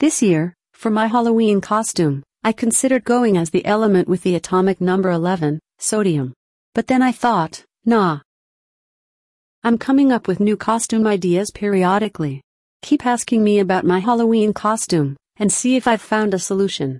This year, for my Halloween costume, I considered going as the element with the atomic number 11, sodium. But then I thought, nah. I'm coming up with new costume ideas periodically. Keep asking me about my Halloween costume, and see if I've found a solution.